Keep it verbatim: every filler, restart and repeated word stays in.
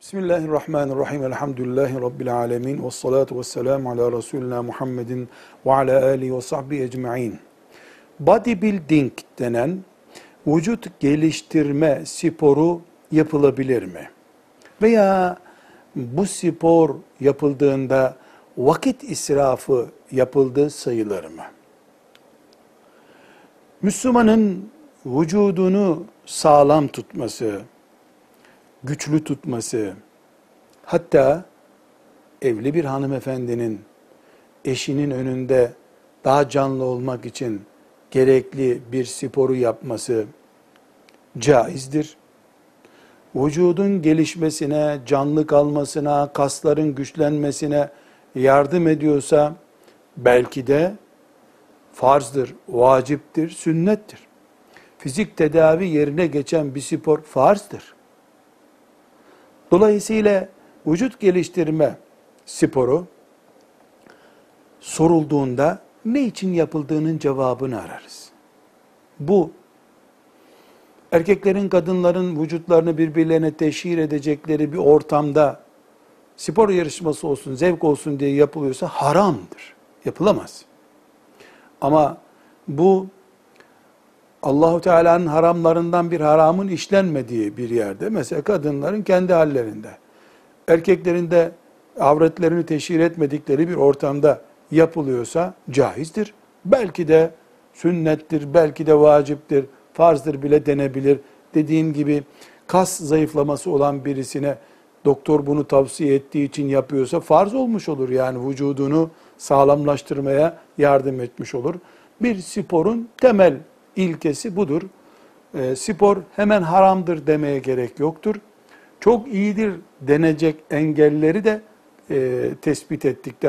Bismillahirrahmanirrahim. Elhamdülillahi Rabbil alemin. Vessalatu vesselamu ala Resulina Muhammedin ve ala alihi ve sahbihi ecma'in. Bodybuilding denen vücut geliştirme sporu yapılabilir mi? Veya bu spor yapıldığında vakit israfı yapıldı sayılır mı? Müslümanın vücudunu sağlam tutması, güçlü tutması, hatta evli bir hanımefendinin eşinin önünde daha canlı olmak için gerekli bir sporu yapması caizdir. Vücudun gelişmesine, canlı kalmasına, kasların güçlenmesine yardım ediyorsa belki de farzdır, vaciptir, sünnettir. Fizik tedavi yerine geçen bir spor farzdır. Dolayısıyla vücut geliştirme sporu sorulduğunda ne için yapıldığının cevabını ararız. Bu erkeklerin, kadınların vücutlarını birbirlerine teşhir edecekleri bir ortamda spor yarışması olsun, zevk olsun diye yapılıyorsa haramdır. Yapılamaz. Ama bu Allah-u Teala'nın haramlarından bir haramın işlenmediği bir yerde, mesela kadınların kendi hallerinde, erkeklerin de avretlerini teşhir etmedikleri bir ortamda yapılıyorsa caizdir. Belki de sünnettir, belki de vaciptir, farzdır bile denebilir. Dediğim gibi kas zayıflaması olan birisine doktor bunu tavsiye ettiği için yapıyorsa farz olmuş olur. Yani vücudunu sağlamlaştırmaya yardım etmiş olur. Bir sporun temel İlkesi budur. E, spor hemen haramdır demeye gerek yoktur. Çok iyidir denecek engelleri de e, tespit ettikten